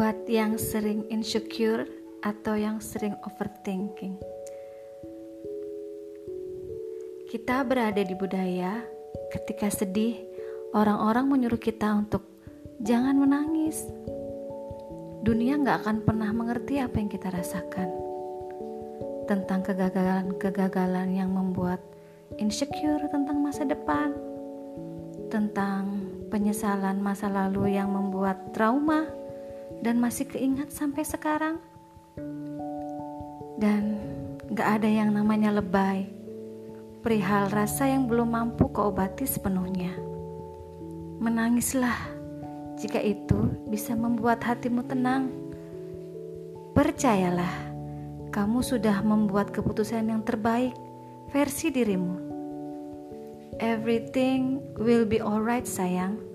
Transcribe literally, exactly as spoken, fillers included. buat yang sering insecure atau yang sering overthinking. Kita berada di budaya ketika sedih, orang-orang menyuruh kita untuk jangan menangis. Dunia gak akan pernah mengerti apa yang kita rasakan tentang kegagalan-kegagalan yang membuat insecure tentang masa depan, tentang penyesalan masa lalu yang membuat trauma dan masih keingat sampai sekarang. Dan gak ada yang namanya lebay perihal rasa yang belum mampu kau obati sepenuhnya. Menangislah jika itu bisa membuat hatimu tenang. Percayalah, kamu sudah membuat keputusan yang terbaik versi dirimu. Everything will be alright, sayang.